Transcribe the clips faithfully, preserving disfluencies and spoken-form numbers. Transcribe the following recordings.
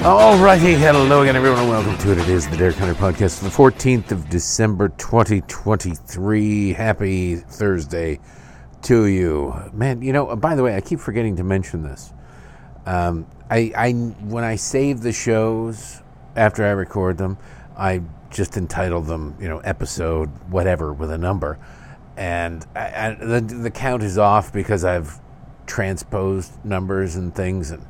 Alrighty, hello again everyone and welcome to it. It is the Derek Hunter Podcast, the fourteenth of December twenty twenty-three. Happy Thursday to you. Man, you know, by the way, I keep forgetting to mention this. Um, I, I when I save the shows after I record them, I just entitle them, you know, episode whatever with a number, and I, I, the, the count is off because I've transposed numbers and things and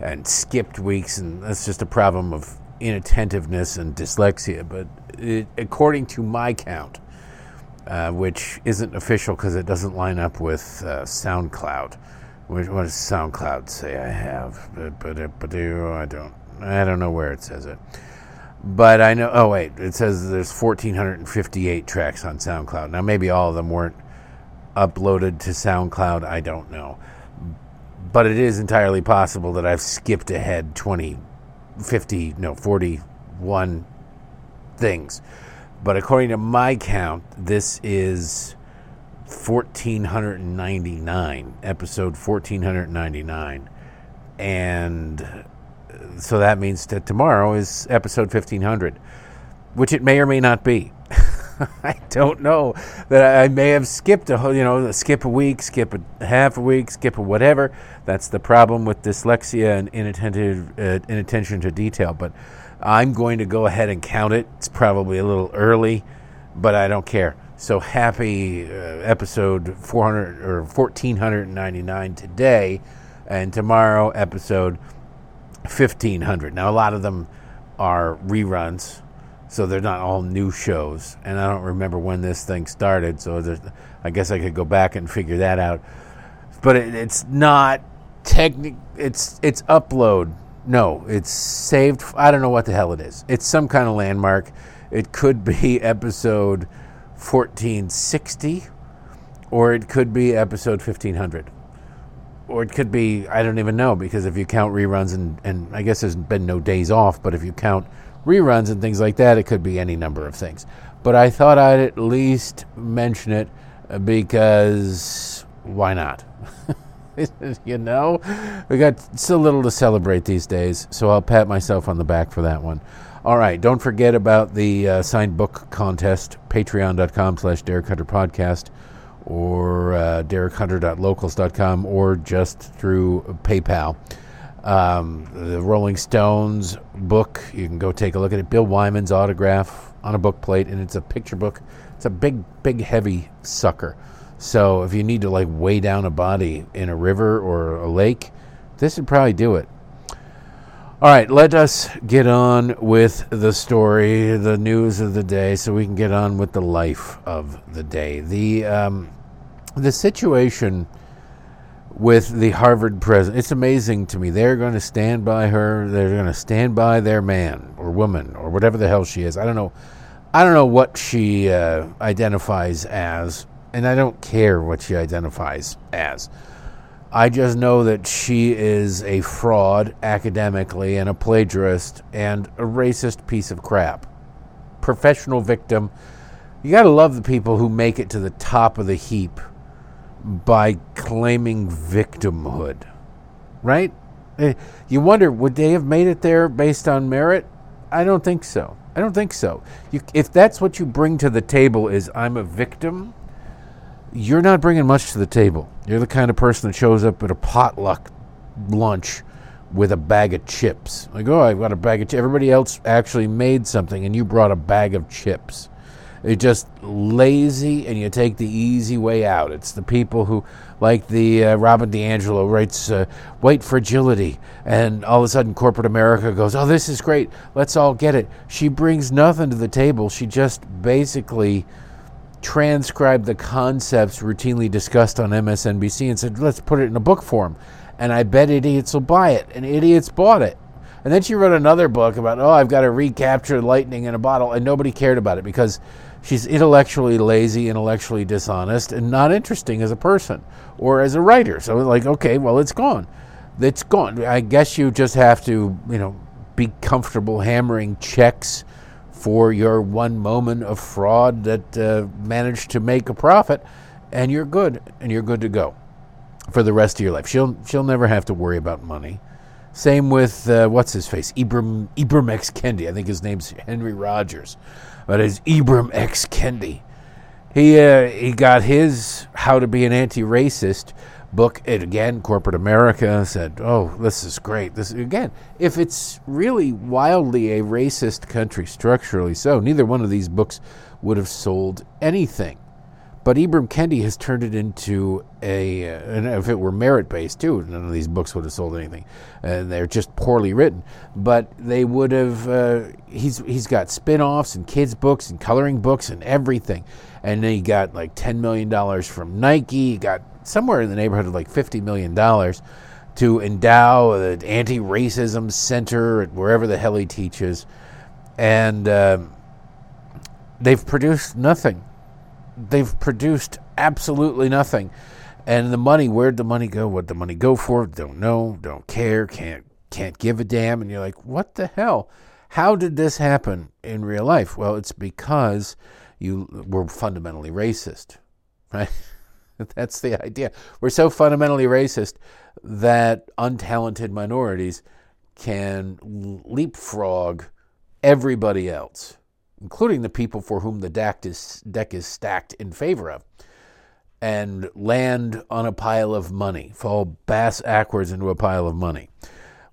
and skipped weeks, and that's just a problem of inattentiveness and dyslexia. But it, according to my count, uh, which isn't official because it doesn't line up with uh, SoundCloud. What does SoundCloud say I have? But, but, but I don't. I don't know where it says it. But I know. Oh wait, it says there's one thousand four hundred fifty-eight tracks on SoundCloud. Now maybe all of them weren't uploaded to SoundCloud. I don't know. But it is entirely possible that I've skipped ahead twenty, fifty, no, forty-one things. But according to my count, this is fourteen ninety-nine, episode fourteen ninety-nine. And so that means that tomorrow is episode fifteen hundred, which it may or may not be. I don't know that I may have skipped a whole, you know, skip a week, skip a half a week, skip a whatever. That's the problem with dyslexia and inattentive, uh, inattention to detail. But I'm going to go ahead and count it. It's probably a little early, but I don't care. So happy uh, episode four hundred or fourteen ninety-nine today, and tomorrow episode fifteen hundred. Now a lot of them are reruns, so they're not all new shows, and I don't remember when this thing started, so I guess I could go back and figure that out. But it, it's not technic. It's it's upload. No, it's saved. I don't know what the hell it is. It's some kind of landmark. It could be episode fourteen sixty, or it could be episode fifteen hundred, or it could be, I don't even know, because if you count reruns, and, and I guess there's been no days off, but if you count reruns and things like that, it could be any number of things. But I thought I'd at least mention it because why not? You know, we got so little to celebrate these days, so I'll pat myself on the back for that one. All right, don't forget about the uh, signed book contest, patreon.com slash Derek Hunter Podcast, or uh, derek hunter dot locals dot com, or just through PayPal. Um, the Rolling Stones book, you can go take a look at it. Bill Wyman's autograph on a book plate, and it's a picture book. It's a big, big, heavy sucker. So if you need to, like, weigh down a body in a river or a lake, this would probably do it. All right, let us get on with the story, the news of the day, so we can get on with the life of the day. The, um, the situation with the Harvard president, it's amazing to me. They're going to stand by her. They're going to stand by their man or woman or whatever the hell she is. I don't know. I don't know what she uh, identifies as, and I don't care what she identifies as. I just know that she is a fraud academically and a plagiarist and a racist piece of crap. Professional victim. You got to love the people who make it to the top of the heap by claiming victimhood, right? You wonder, would they have made it there based on merit? I don't think so. I don't think so. You, if that's what you bring to the table is I'm a victim, you're not bringing much to the table. You're the kind of person that shows up at a potluck lunch with a bag of chips. Like, oh, I've got a bag of chips. Everybody else actually made something, and you brought a bag of chips. You're just lazy, and you take the easy way out. It's the people who, like the uh, Robin DiAngelo writes uh, White Fragility, and all of a sudden corporate America goes, oh, this is great. Let's all get it. She brings nothing to the table. She just basically transcribed the concepts routinely discussed on M S N B C and said, let's put it in a book form. And I bet idiots will buy it. And idiots bought it. And then she wrote another book about, oh, I've got to recapture lightning in a bottle. And nobody cared about it because she's intellectually lazy, intellectually dishonest, and not interesting as a person or as a writer. So, like, okay, well, it's gone. It's gone. I guess you just have to, you know, be comfortable hammering checks for your one moment of fraud that uh, managed to make a profit, and you're good, and you're good to go for the rest of your life. She'll she'll never have to worry about money. Same with, uh, what's his face? Ibram Ibram X. Kendi. I think his name's Henry Rogers, but it's Ibram X. Kendi. He, uh, he got his How to Be an Anti-Racist book. It, again, corporate America said, oh, this is great. This, again, if it's really wildly a racist country, structurally so, neither one of these books would have sold anything. But Ibram Kendi has turned it into a, uh, and if it were merit-based too, none of these books would have sold anything. And they're just poorly written. But they would have, uh, he's he's got spin-offs and kids' books and coloring books and everything. And then he got like ten million dollars from Nike. He got somewhere in the neighborhood of like fifty million dollars to endow an anti-racism center at wherever the hell he teaches. And uh, they've produced nothing. They've produced absolutely nothing. And the money, where'd the money go? What'd the money go for? Don't know, don't care, can't can't give a damn. And you're like, what the hell? How did this happen in real life? Well, it's because you were fundamentally racist, right? That's the idea. We're so fundamentally racist that untalented minorities can leapfrog everybody else, including the people for whom the deck is, deck is stacked in favor of, and land on a pile of money, fall bass-ackwards into a pile of money.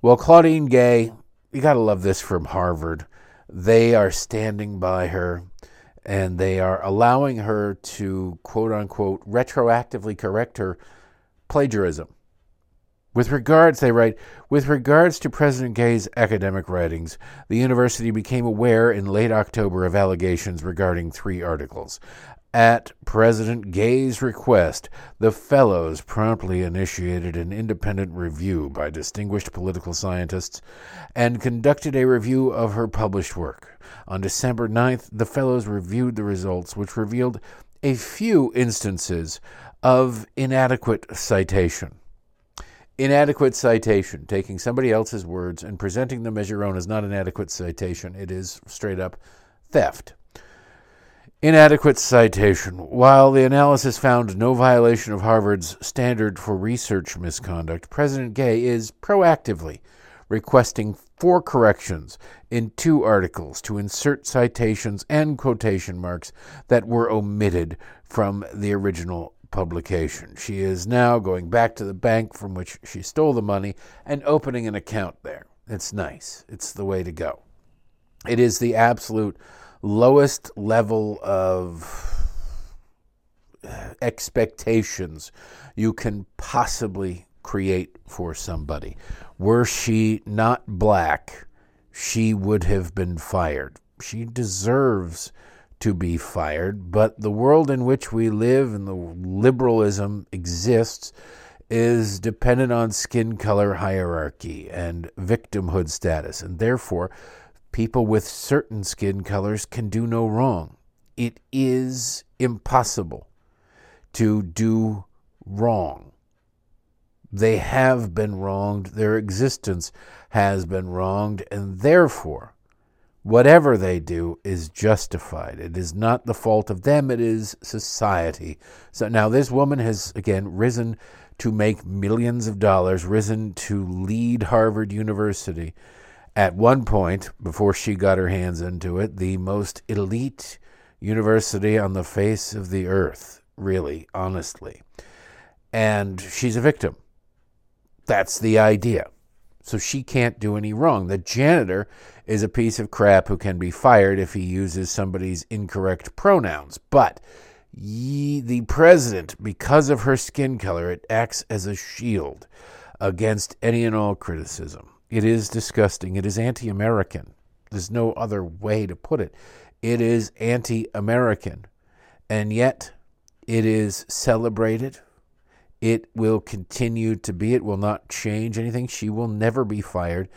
Well, Claudine Gay, you got to love this from Harvard. They are standing by her, and they are allowing her to, quote-unquote, retroactively correct her plagiarism. With regards, they write, with regards to President Gay's academic writings, the university became aware in late October of allegations regarding three articles. At President Gay's request, the fellows promptly initiated an independent review by distinguished political scientists and conducted a review of her published work. On December ninth, the fellows reviewed the results, which revealed a few instances of inadequate citation. Inadequate citation, taking somebody else's words and presenting them as your own, is not an adequate citation. It is straight up theft. Inadequate citation. While the analysis found no violation of Harvard's standard for research misconduct, President Gay is proactively requesting four corrections in two articles to insert citations and quotation marks that were omitted from the original publication. She is now going back to the bank from which she stole the money and opening an account there. It's nice. It's the way to go. It is the absolute lowest level of expectations you can possibly create for somebody. Were she not black, she would have been fired. She deserves to be fired, but the world in which we live and the liberalism exists is dependent on skin color hierarchy and victimhood status, and therefore people with certain skin colors can do no wrong. It is impossible to do wrong. They have been wronged, their existence has been wronged, and therefore whatever they do is justified. It is not the fault of them. It is society. So now this woman has, again, risen to make millions of dollars, risen to lead Harvard University. At one point, before she got her hands into it, the most elite university on the face of the earth, really, honestly. And she's a victim. That's the idea. So she can't do any wrong. The janitor is a piece of crap who can be fired if he uses somebody's incorrect pronouns. But ye, the president, because of her skin color, it acts as a shield against any and all criticism. It is disgusting. It is anti-American. There's no other way to put it. It is anti-American. And yet it is celebrated. It will continue to be. It will not change anything. She will never be fired.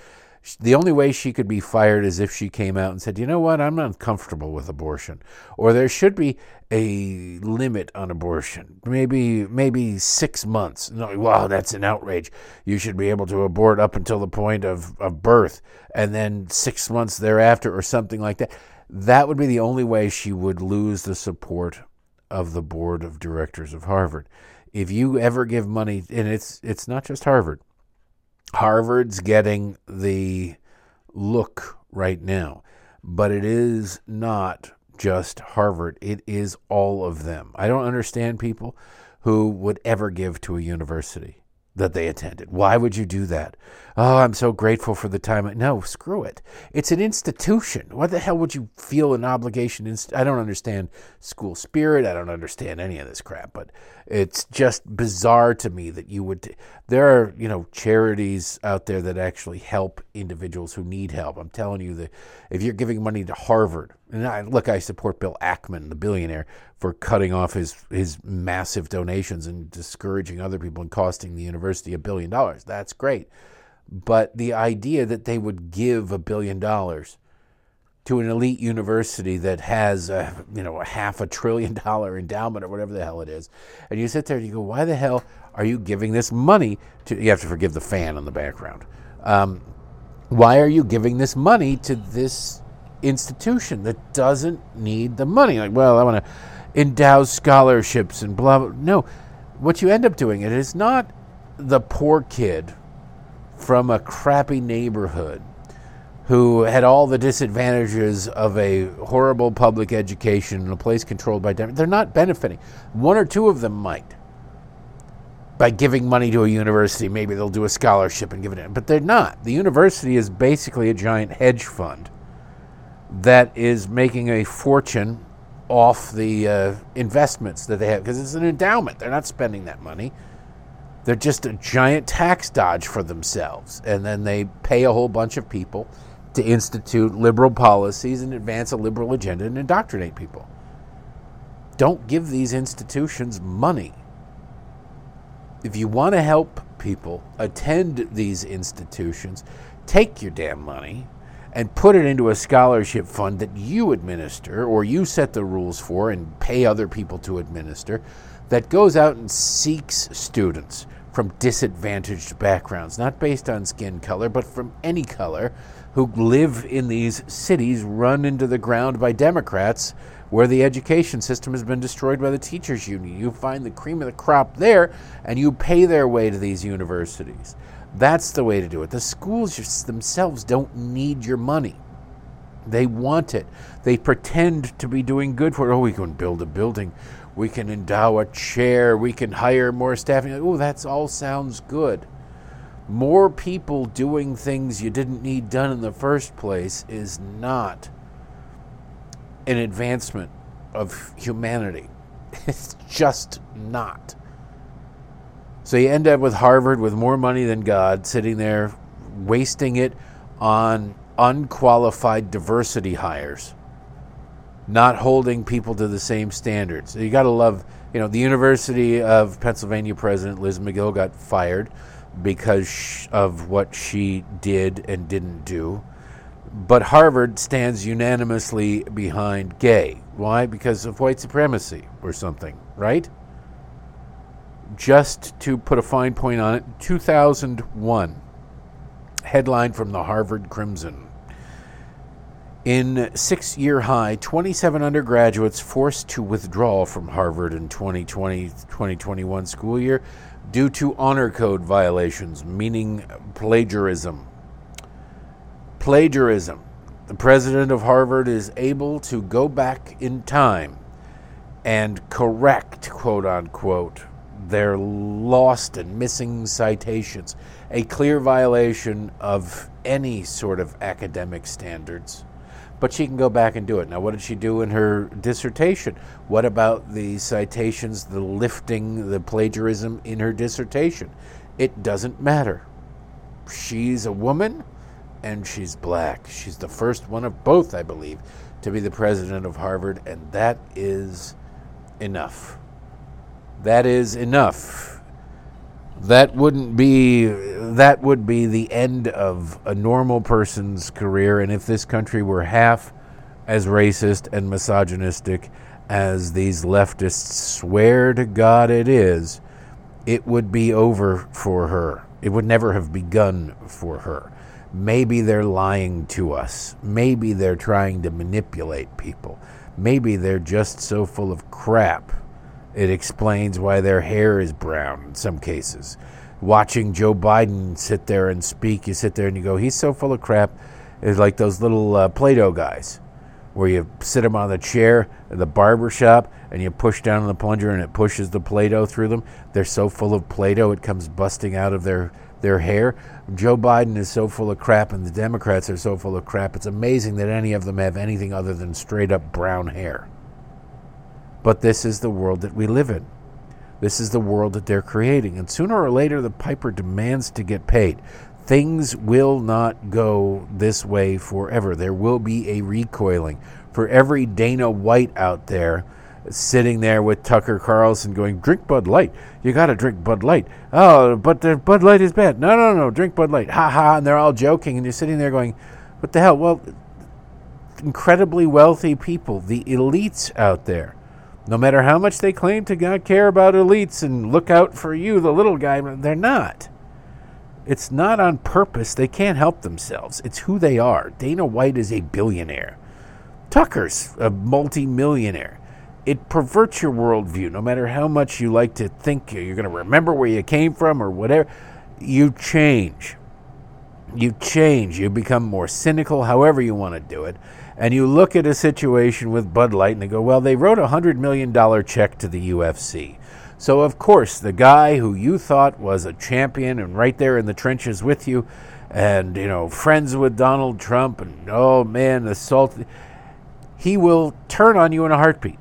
The only way she could be fired is if she came out and said, you know what, I'm uncomfortable with abortion. Or there should be a limit on abortion. Maybe maybe six months. No, wow, that's an outrage. You should be able to abort up until the point of, of birth and then six months thereafter or something like that. That would be the only way she would lose the support of the board of directors of Harvard. If you ever give money, and it's it's not just Harvard. Harvard's getting the look right now, but it is not just Harvard. It is all of them. I don't understand people who would ever give to a university that they attended. Why would you do that? Oh, I'm so grateful for the time. I, no, screw it. It's an institution. What the hell would you feel an obligation? Inst- I don't understand school spirit. I don't understand any of this crap, but it's just bizarre to me that you would. T- there are, you know, charities out there that actually help individuals who need help. I'm telling you that if you're giving money to Harvard, and I, look, I support Bill Ackman, the billionaire, for cutting off his, his massive donations and discouraging other people and costing the university a billion dollars. That's great. But the idea that they would give a billion dollars to an elite university that has, a, you know, a half a trillion dollar endowment or whatever the hell it is, and you sit there and you go, why the hell are you giving this money to, you have to forgive the fan in the background. Um, why are you giving this money to this institution that doesn't need the money? Like, well, I want to endow scholarships and blah, blah. No, what you end up doing, it is not the poor kid from a crappy neighborhood who had all the disadvantages of a horrible public education in a place controlled by Democrats. They're not benefiting. One or two of them might. By giving money to a university, maybe they'll do a scholarship and give it in. But they're not. The university is basically a giant hedge fund that is making a fortune off the uh, investments that they have, because it's an endowment. They're not spending that money. They're just a giant tax dodge for themselves. And then they pay a whole bunch of people to institute liberal policies and advance a liberal agenda and indoctrinate people. Don't give these institutions money. If you want to help people attend these institutions, take your damn money and put it into a scholarship fund that you administer or you set the rules for and pay other people to administer, that goes out and seeks students from disadvantaged backgrounds, not based on skin color, but from any color, who live in these cities run into the ground by Democrats where the education system has been destroyed by the teachers union. You find the cream of the crop there, and you pay their way to these universities. That's the way to do it. The schools just themselves don't need your money. They want it. They pretend to be doing good for it. Oh, we can build a building. We can endow a chair. We can hire more staff. Oh, that all sounds good. More people doing things you didn't need done in the first place is not an advancement of humanity. It's just not. So you end up with Harvard with more money than God sitting there wasting it on unqualified diversity hires, not holding people to the same standards. You got to love, you know, the University of Pennsylvania president Liz Magill got fired because of what she did and didn't do. But Harvard stands unanimously behind Gay. Why? Because of white supremacy or something, right? Just to put a fine point on it, two thousand one, headline from the Harvard Crimson. In six-year high, twenty-seven undergraduates forced to withdraw from Harvard in twenty twenty twenty twenty-one school year due to honor code violations, meaning plagiarism. Plagiarism. The president of Harvard is able to go back in time and correct, quote-unquote, their lost and missing citations, a clear violation of any sort of academic standards. But she can go back and do it. Now, what did she do in her dissertation? What about the citations, the lifting, the plagiarism in her dissertation? It doesn't matter. She's a woman and she's black. She's the first one of both, I believe, to be the president of Harvard, and that is enough. That is enough. that wouldn't be, that would be the end of a normal person's career. And if this country were half as racist and misogynistic as these leftists swear to God it is, it would be over for her. It would never have begun for her. Maybe they're lying to us. Maybe they're trying to manipulate people. Maybe they're just so full of crap. It explains why their hair is brown in some cases. Watching Joe Biden sit there and speak, you sit there and you go, he's so full of crap. It's like those little uh, Play-Doh guys where you sit them on the chair at the barber shop and you push down on the plunger and it pushes the Play-Doh through them. They're so full of Play-Doh it comes busting out of their, their hair. Joe Biden is so full of crap and the Democrats are so full of crap. It's amazing that any of them have anything other than straight up brown hair. But this is the world that we live in. This is the world that they're creating. And sooner or later, the piper demands to get paid. Things will not go this way forever. There will be a recoiling. For every Dana White out there sitting there with Tucker Carlson going, drink Bud Light. You got to drink Bud Light. Oh, but the Bud Light is bad. No, no, no, drink Bud Light. Ha ha. And they're all joking. And you're sitting there going, what the hell? Well, incredibly wealthy people, the elites out there, no matter how much they claim to not care about elites and look out for you, the little guy, they're not. It's not on purpose. They can't help themselves. It's who they are. Dana White is a billionaire. Tucker's a multimillionaire. It perverts your worldview. No matter how much you like to think you're going to remember where you came from or whatever, you change. You change. You become more cynical, however you want to do it. And you look at a situation with Bud Light and they go, well, they wrote a one hundred million dollars check to the U F C. So, of course, the guy who you thought was a champion and right there in the trenches with you and, you know, friends with Donald Trump and, oh, man, assault, he will turn on you in a heartbeat.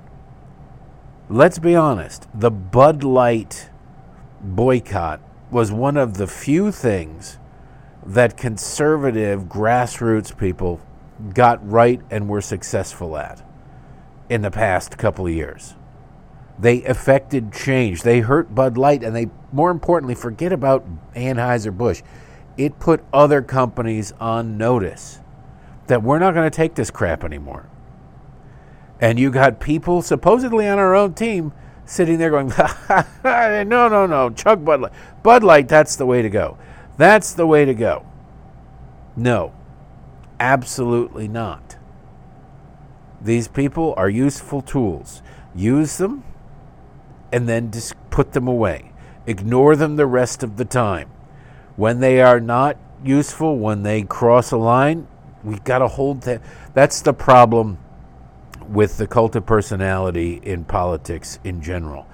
Let's be honest. The Bud Light boycott was one of the few things that conservative grassroots people got right and were successful at in the past couple of years. They affected change. They hurt Bud Light, and they, more importantly, forget about Anheuser-Busch. It put other companies on notice that we're not going to take this crap anymore. And you got people supposedly on our own team sitting there going, no, no, no, chug Bud Light. Bud Light, that's the way to go. That's the way to go. No. Absolutely not. These people are useful tools. Use them and then just put them away. Ignore them the rest of the time. When they are not useful, when they cross a line, we've got to hold that. That's the problem with the cult of personality in politics in general.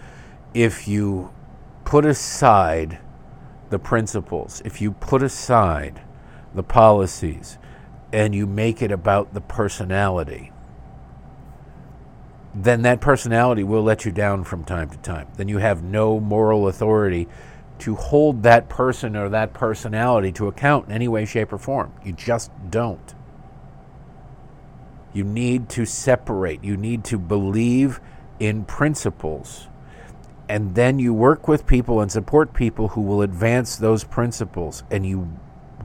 If you put aside the principles, if you put aside the policies, and you make it about the personality, then that personality will let you down from time to time. Then you have no moral authority to hold that person or that personality to account in any way, shape, or form. You just don't. You need to separate. You need to believe in principles. And then you work with people and support people who will advance those principles. And you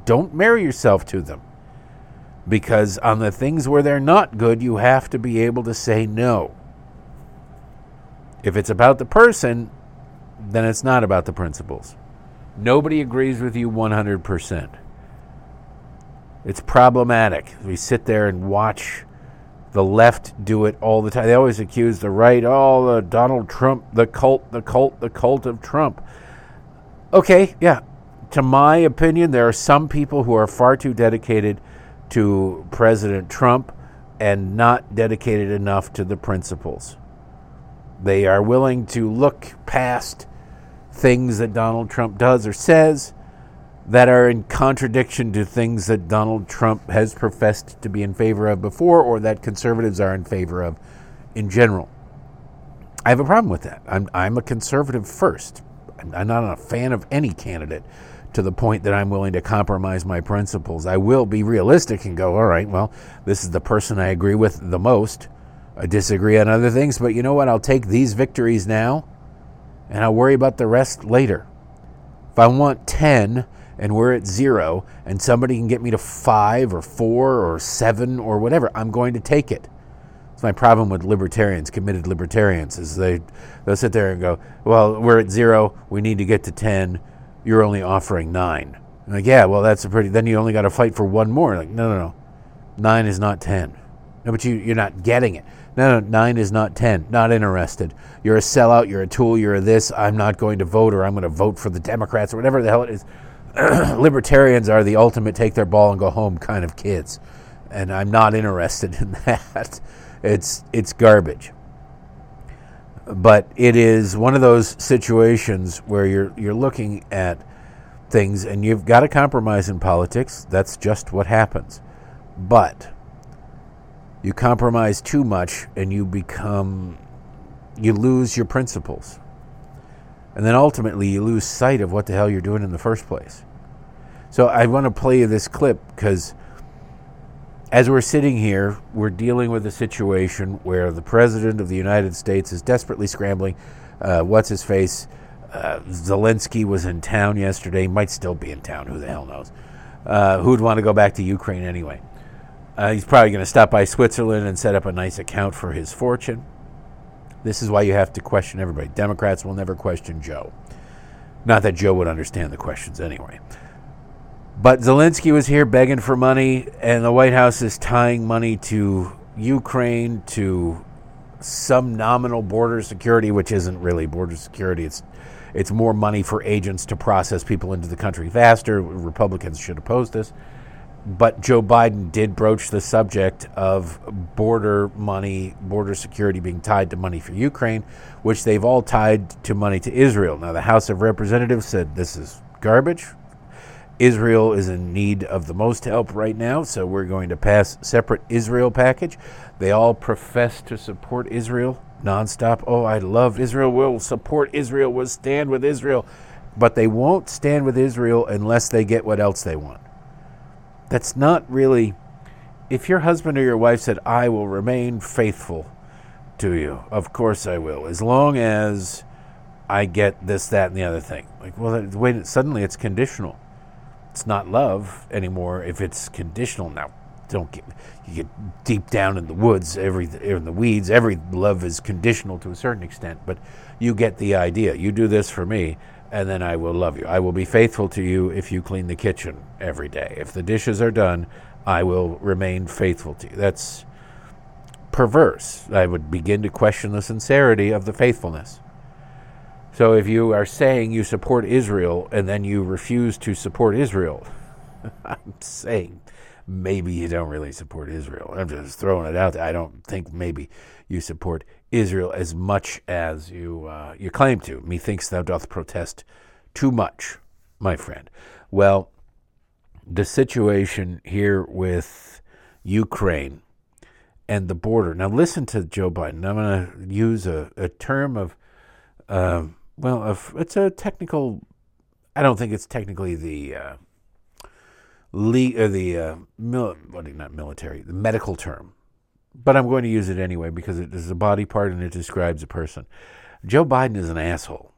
don't marry yourself to them. Because on the things where they're not good, you have to be able to say no. If it's about the person, then it's not about the principles. Nobody agrees with you one hundred percent. It's problematic. We sit there and watch the left do it all the time. They always accuse the right, oh, the Donald Trump, the cult, the cult, the cult of Trump. Okay, yeah. To my opinion, there are some people who are far too dedicated to President Trump and not dedicated enough to the principles. They are willing to look past things that Donald Trump does or says that are in contradiction to things that Donald Trump has professed to be in favor of before or that conservatives are in favor of in general. I have a problem with that. I'm, I'm a conservative first. I'm not a fan of any candidate to the point that I'm willing to compromise my principles. I will be realistic and go, all right, well, this is the person I agree with the most. I disagree on other things, but you know what? I'll take these victories now, and I'll worry about the rest later. If I want ten and we're at zero and somebody can get me to five or four or seven or whatever, I'm going to take it. That's my problem with libertarians, committed libertarians, is they, they'll sit there and go, well, we're at zero, we need to get to ten, you're only offering nine. I'm like, yeah, well, that's a pretty, then you only got to fight for one more. Like, no, no, no, nine is not ten. No, but you, you're not getting it. No, no, nine is not ten. Not interested. You're a sellout. You're a tool. You're a this. I'm not going to vote, or I'm going to vote for the Democrats, or whatever the hell it is. Libertarians are the ultimate take their ball and go home kind of kids. And I'm not interested in that. It's it's garbage. But it is one of those situations where you're you're looking at things and you've got to compromise in politics. That's just what happens. But you compromise too much and you become, you lose your principles. And then ultimately you lose sight of what the hell you're doing in the first place. So I want to play you this clip because as we're sitting here, we're dealing with a situation where the President of the United States is desperately scrambling. Uh, what's his face? Uh, Zelensky was in town yesterday, might still be in town, who the hell knows. Uh, who'd want to go back to Ukraine anyway? Uh, he's probably going to stop by Switzerland and set up a nice account for his fortune. This is why you have to question everybody. Democrats will never question Joe. Not that Joe would understand the questions anyway. But Zelensky was here begging for money, and the White House is tying money to Ukraine, to some nominal border security, which isn't really border security. It's it's more money for agents to process people into the country faster. Republicans should oppose this. But Joe Biden did broach the subject of border money, border security being tied to money for Ukraine, which they've all tied to money to Israel. Now, the House of Representatives said this is garbage. Israel is in need of the most help right now, so we're going to pass a separate Israel package. They all profess to support Israel nonstop. Oh, I love Israel. We'll support Israel. We'll stand with Israel. But they won't stand with Israel unless they get what else they want. That's not really, if your husband or your wife said, I will remain faithful to you, of course I will, as long as I get this, that, and the other thing. Like, well, wait, suddenly it's conditional. It's not love anymore if it's conditional. Now, don't get, you get deep down in the woods, every in the weeds, every love is conditional to a certain extent, but you get the idea. You do this for me, and then I will love you. I will be faithful to you if you clean the kitchen every day. If the dishes are done, I will remain faithful to you. That's perverse. I would begin to question the sincerity of the faithfulness. So if you are saying you support Israel and then you refuse to support Israel, I'm saying maybe you don't really support Israel. I'm just throwing it out there. I don't think maybe you support Israel as much as you uh, you claim to. Methinks thou doth protest too much, my friend. Well, the situation here with Ukraine and the border. Now listen to Joe Biden. I'm going to use a, a term of, uh, well, of, it's a technical, I don't think it's technically the, uh, le- or the uh, mil- not military, the medical term. But I'm going to use it anyway because it is a body part and it describes a person. Joe Biden is an asshole.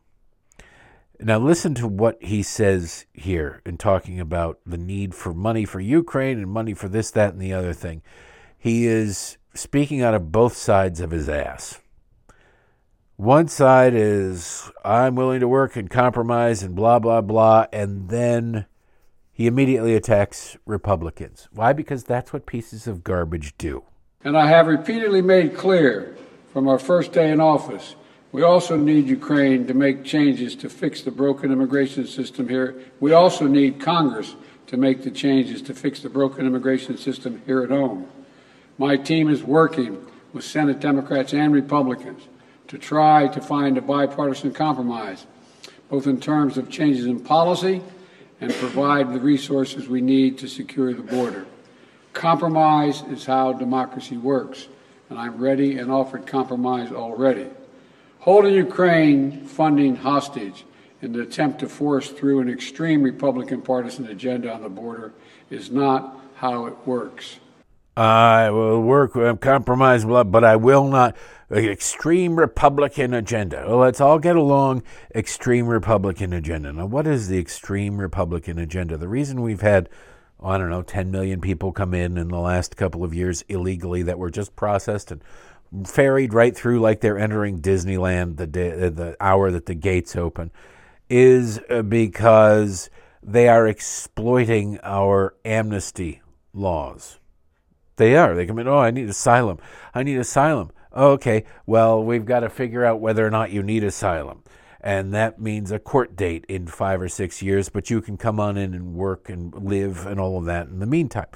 Now listen to what he says here in talking about the need for money for Ukraine and money for this, that, and the other thing. He is speaking out of both sides of his ass. One side is, I'm willing to work and compromise and blah, blah, blah, and then he immediately attacks Republicans. Why? Because that's what pieces of garbage do. And I have repeatedly made clear from our first day in office, we also need Ukraine to make changes to fix the broken immigration system here. We also need Congress to make the changes to fix the broken immigration system here at home. My team is working with Senate Democrats and Republicans to try to find a bipartisan compromise, both in terms of changes in policy and provide the resources we need to secure the border. Compromise is how democracy works, and I'm ready and offered compromise already. Holding Ukraine funding hostage in the attempt to force through an extreme Republican partisan agenda on the border is not how it works. I will work with compromise, but I will not. Extreme Republican agenda. Well, let's all get along. Extreme Republican agenda. Now, what is the extreme Republican agenda? The reason we've had, I don't know, ten million people come in in the last couple of years illegally that were just processed and ferried right through like they're entering Disneyland the day, the hour that the gates open, is because they are exploiting our amnesty laws. They are. They come in, oh, I need asylum. I need asylum. Oh, okay, well, we've got to figure out whether or not you need asylum. And that means a court date in five or six years, but you can come on in and work and live and all of that in the meantime.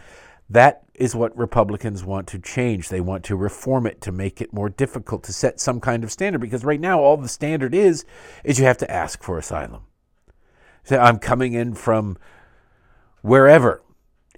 That is what Republicans want to change. They want to reform it to make it more difficult to set some kind of standard, because right now all the standard is is you have to ask for asylum. So I'm coming in from wherever.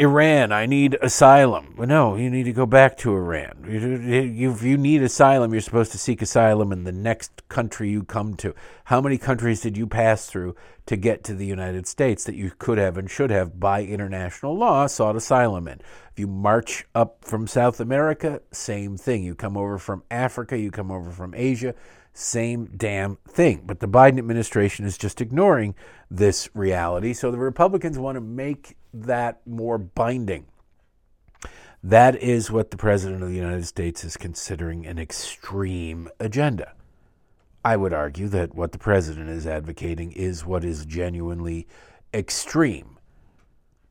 Iran, I need asylum. Well, no, you need to go back to Iran. If you need asylum, you're supposed to seek asylum in the next country you come to. How many countries did you pass through to get to the United States that you could have and should have, by international law, sought asylum in? If you march up from South America, same thing. You come over from Africa, you come over from Asia, same damn thing. But the Biden administration is just ignoring this reality. So the Republicans want to make that more binding. That is what the President of the United States is considering an extreme agenda. I would argue that what the President is advocating is what is genuinely extreme,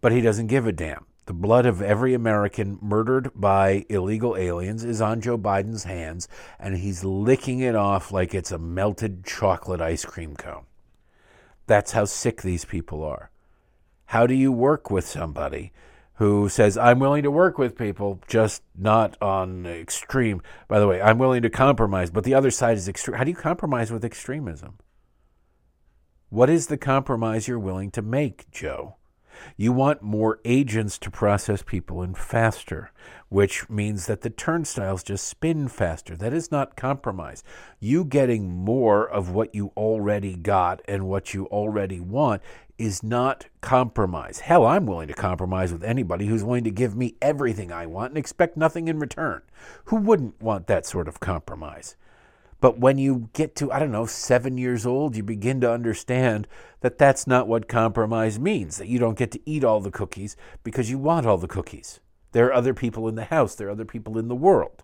but he doesn't give a damn. The blood of every American murdered by illegal aliens is on Joe Biden's hands, and he's licking it off like it's a melted chocolate ice cream cone. That's how sick these people are. How do you work with somebody who says, I'm willing to work with people, just not on extreme? By the way, I'm willing to compromise, but the other side is extreme. How do you compromise with extremism? What is the compromise you're willing to make, Joe? You want more agents to process people in faster, which means that the turnstiles just spin faster. That is not compromise. You getting more of what you already got and what you already want is not compromise. Hell, I'm willing to compromise with anybody who's willing to give me everything I want and expect nothing in return. Who wouldn't want that sort of compromise? But when you get to, I don't know, seven years old, you begin to understand that that's not what compromise means, that you don't get to eat all the cookies because you want all the cookies. There are other people in the house. There are other people in the world.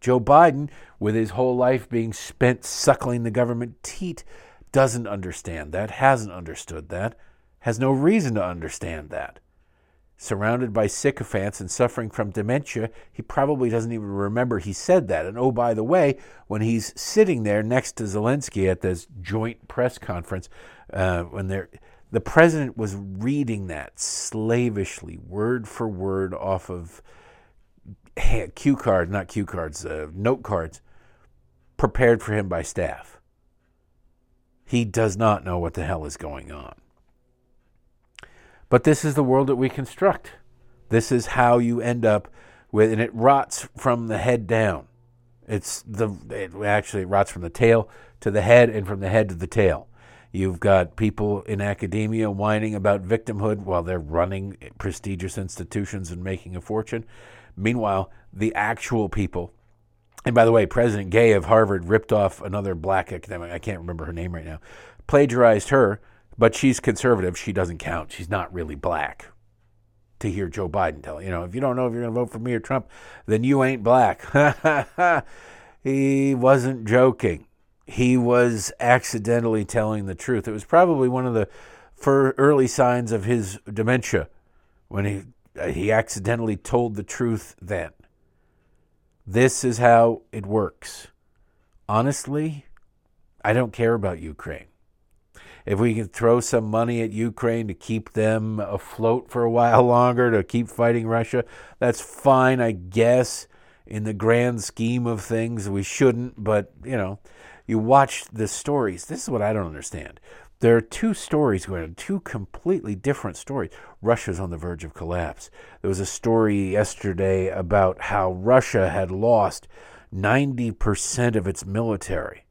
Joe Biden, with his whole life being spent suckling the government teat, doesn't understand that, hasn't understood that, has no reason to understand that. Surrounded by sycophants and suffering from dementia, he probably doesn't even remember he said that. And oh, by the way, when he's sitting there next to Zelensky at this joint press conference, uh, when they're, the president was reading that slavishly, word for word, off of cue cards, not cue cards, uh, note cards, prepared for him by staff. He does not know what the hell is going on. But this is the world that we construct. This is how you end up with, and it rots from the head down. It's the it actually it rots from the tail to the head and from the head to the tail. You've got people in academia whining about victimhood while they're running prestigious institutions and making a fortune. Meanwhile, the actual people, and by the way, President Gay of Harvard ripped off another black academic, I can't remember her name right now, plagiarized her. But she's conservative. She doesn't count. She's not really black. To hear Joe Biden tell, you know, if you don't know if you're going to vote for me or Trump, then you ain't black. He wasn't joking. He was accidentally telling the truth. It was probably one of the early signs of his dementia when he he accidentally told the truth then. This is how it works. Honestly, I don't care about Ukraine. If we can throw some money at Ukraine to keep them afloat for a while longer, to keep fighting Russia, that's fine, I guess, in the grand scheme of things. We shouldn't, but, you know, you watch the stories. This is what I don't understand. There are two stories going on, two completely different stories. Russia's on the verge of collapse. There was a story yesterday about how Russia had lost ninety percent of its military,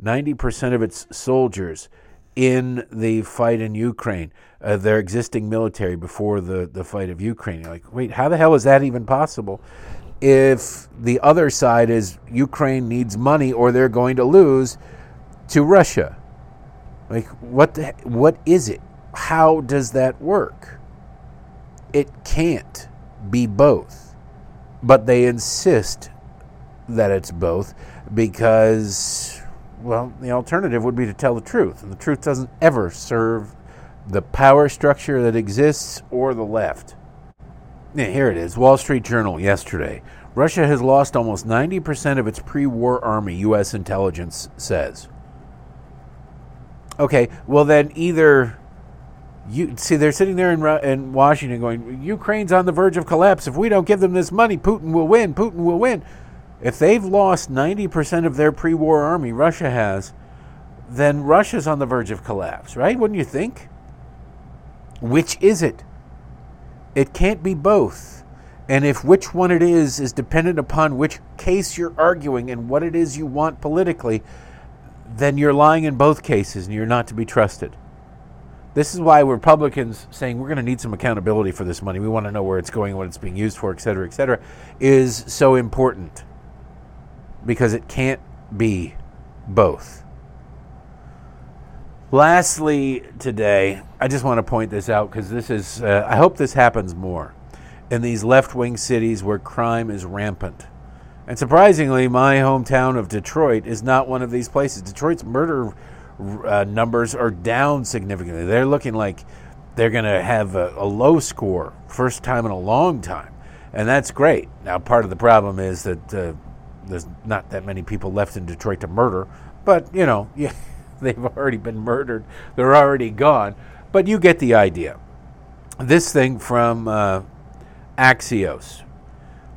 ninety percent of its soldiers in the fight in Ukraine, uh, their existing military before the, the fight of Ukraine. You're like, wait, how the hell is that even possible? If the other side is Ukraine needs money or they're going to lose to Russia. Like, what the, what is it? How does that work? It can't be both. But they insist that it's both because, well, the alternative would be to tell the truth. And the truth doesn't ever serve the power structure that exists or the left. Yeah, here it is. Wall Street Journal yesterday. Russia has lost almost ninety percent of its pre-war army, U S intelligence says. Okay, well then either... you see, they're sitting there in, in Washington going, Ukraine's on the verge of collapse. If we don't give them this money, Putin will win. Putin will win. If they've lost ninety percent of their pre-war army, Russia has, then Russia's on the verge of collapse, right? Wouldn't you think? Which is it? It can't be both. And if which one it is is dependent upon which case you're arguing and what it is you want politically, then you're lying in both cases and you're not to be trusted. This is why Republicans saying we're going to need some accountability for this money, we want to know where it's going, what it's being used for, et cetera, et cetera, is so important. Because it can't be both. Lastly today, I just want to point this out because this is, uh, I hope this happens more in these left-wing cities where crime is rampant. And surprisingly, my hometown of Detroit is not one of these places. Detroit's murder Uh, numbers are down significantly. They're looking like they're going to have a, a low score, first time in a long time, and that's great. Now, part of the problem is that uh, there's not that many people left in Detroit to murder, but, you know, yeah, they've already been murdered. They're already gone, but you get the idea. This thing from uh, Axios,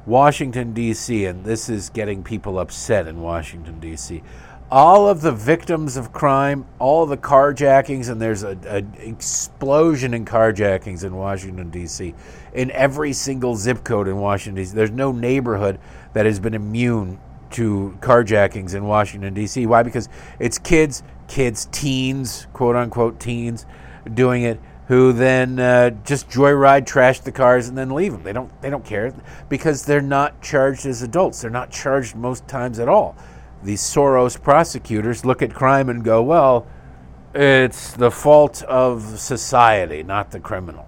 Washington, D C, and this is getting people upset in Washington, D C, all of the victims of crime, all the carjackings, and there's an explosion in carjackings in Washington, D C, in every single zip code in Washington, D C. There's no neighborhood that has been immune to carjackings in Washington, D C. Why? Because it's kids, kids, teens, quote-unquote teens, doing it, who then uh, just joyride, trash the cars, and then leave them. They don't, they don't care because they're not charged as adults. They're not charged most times at all. These Soros prosecutors look at crime and go, well, it's the fault of society, not the criminal.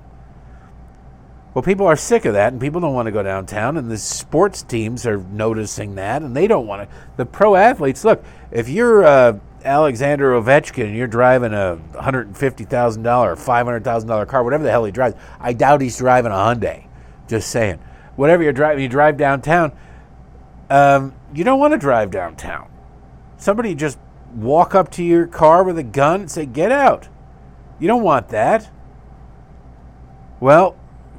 Well, people are sick of that, and people don't want to go downtown, and the sports teams are noticing that, and they don't want to. The pro athletes, look, if you're uh, Alexander Ovechkin and you're driving a one hundred fifty thousand dollars, five hundred thousand dollars car, whatever the hell he drives, I doubt he's driving a Hyundai, just saying. Whatever you're driving, you drive downtown, Um, you don't want to drive downtown. Somebody just walk up to your car with a gun and say, get out. You don't want that. Well,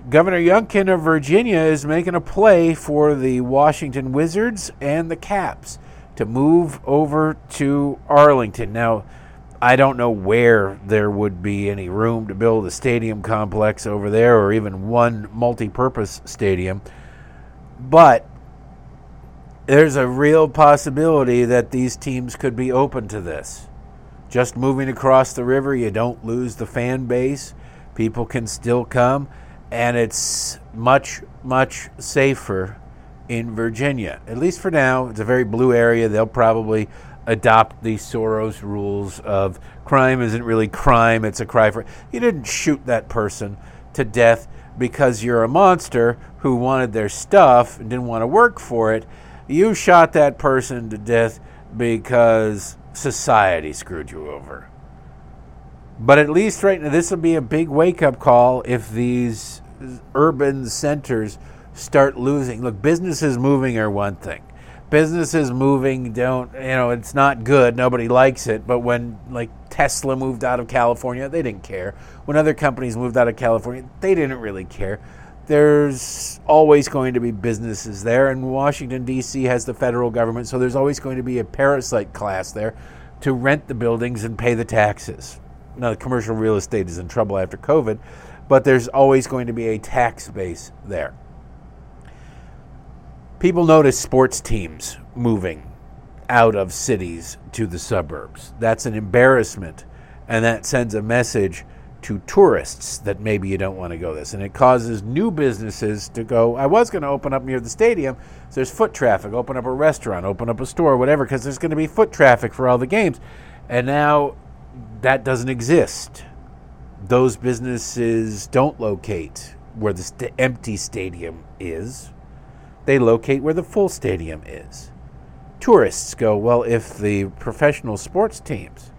Governor Youngkin of Virginia is making a play for the Washington Wizards and the Caps to move over to Arlington. Now, I don't know where there would be any room to build a stadium complex over there or even one multi-purpose stadium, but there's a real possibility that these teams could be open to this. Just moving across the river, you don't lose the fan base. People can still come, and it's much, much safer in Virginia. At least for now, it's a very blue area. They'll probably adopt the Soros rules of crime isn't really crime, it's a cry for... You didn't shoot that person to death because you're a monster who wanted their stuff and didn't want to work for it. You shot that person to death because society screwed you over. But at least right now, this will be a big wake-up call if these urban centers start losing. Look, businesses moving are one thing. Businesses moving don't, you know, it's not good. Nobody likes it. But when, like, Tesla moved out of California, they didn't care. When other companies moved out of California, they didn't really care. There's always going to be businesses there, and Washington, D C has the federal government, so there's always going to be a parasite class there to rent the buildings and pay the taxes. Now, commercial real estate is in trouble after COVID, but there's always going to be a tax base there. People notice sports teams moving out of cities to the suburbs. That's an embarrassment And that sends a message to tourists that maybe you don't want to go this. And it causes new businesses to go, I was going to open up near the stadium, so there's foot traffic, open up a restaurant, open up a store, whatever, because there's going to be foot traffic for all the games. And now that doesn't exist. Those businesses don't locate where the st- empty stadium is. They locate where the full stadium is. Tourists go, well, if the professional sports teams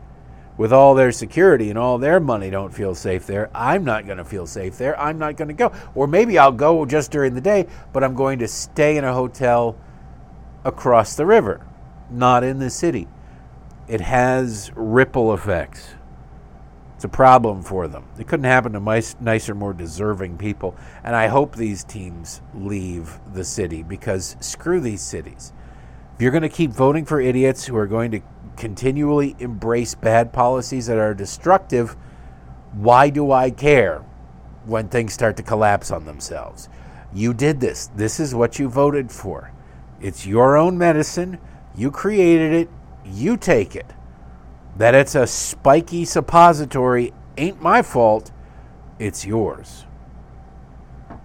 with all their security and all their money don't feel safe there, I'm not going to feel safe there. I'm not going to go. Or maybe I'll go just during the day, but I'm going to stay in a hotel across the river, not in the city. It has ripple effects. It's a problem for them. It couldn't happen to nicer, more deserving people. And I hope these teams leave the city, because screw these cities. If you're going to keep voting for idiots who are going to continually embrace bad policies that are destructive, why do I care when things start to collapse on themselves? You did this. This is what you voted for. It's your own medicine. You created it. You take it. That it's a spiky suppository ain't my fault. It's yours.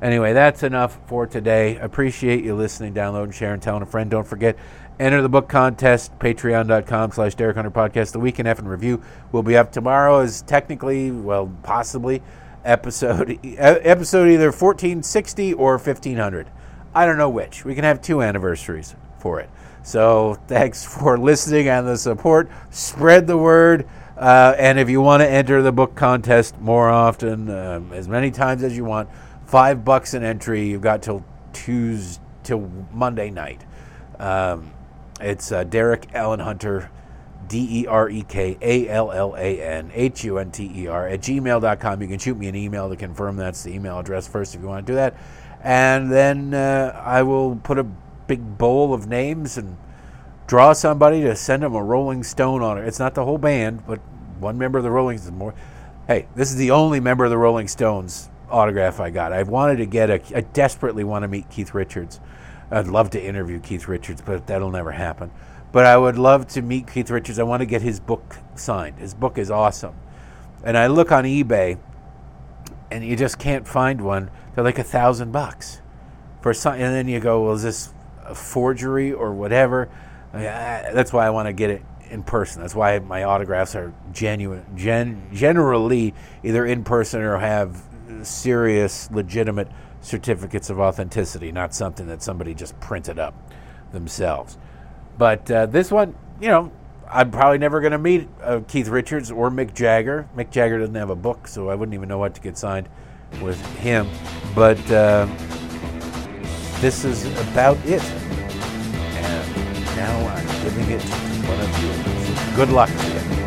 Anyway, that's enough for today. Appreciate you listening, downloading, sharing, telling a friend. Don't forget, enter the book contest, patreon.com slash Derek Hunter Podcast. The Week in F and Review will be up tomorrow. Is technically, well, possibly, episode episode either fourteen sixty or fifteen hundred. I don't know which. We can have two anniversaries for it. So thanks for listening and the support. Spread the word. Uh, and if you want to enter the book contest more often, um, as many times as you want, five bucks an entry. You've got till Tuesday, till Monday night. Um, it's uh, Derek Allen Hunter, D E R E K A L L A N H U N T E R at gmail dot com. You can shoot me an email to confirm that's the email address first if you want to do that. And then uh, I will put a big bowl of names and draw somebody to send them a Rolling Stone honor. It's not the whole band, but one member of the Rolling Stones. More. Hey, this is the only member of the Rolling Stones autograph I got. I wanted to get a, I desperately want to meet Keith Richards. I'd love to interview Keith Richards, but that'll never happen. But I would love to meet Keith Richards. I want to get his book signed. His book is awesome. And I look on eBay, and you just can't find one. They're like a thousand bucks for sign. And then you go, well, is this a forgery or whatever? I mean, I, that's why I want to get it in person. That's why my autographs are genuine, gen, generally either in person or have serious, legitimate certificates of authenticity, not something that somebody just printed up themselves. But uh, this one, you know, I'm probably never going to meet uh, Keith Richards or Mick Jagger. Mick Jagger doesn't have a book, so I wouldn't even know what to get signed with him. But uh, this is about it. And now I'm giving it to one of you. Good luck to you.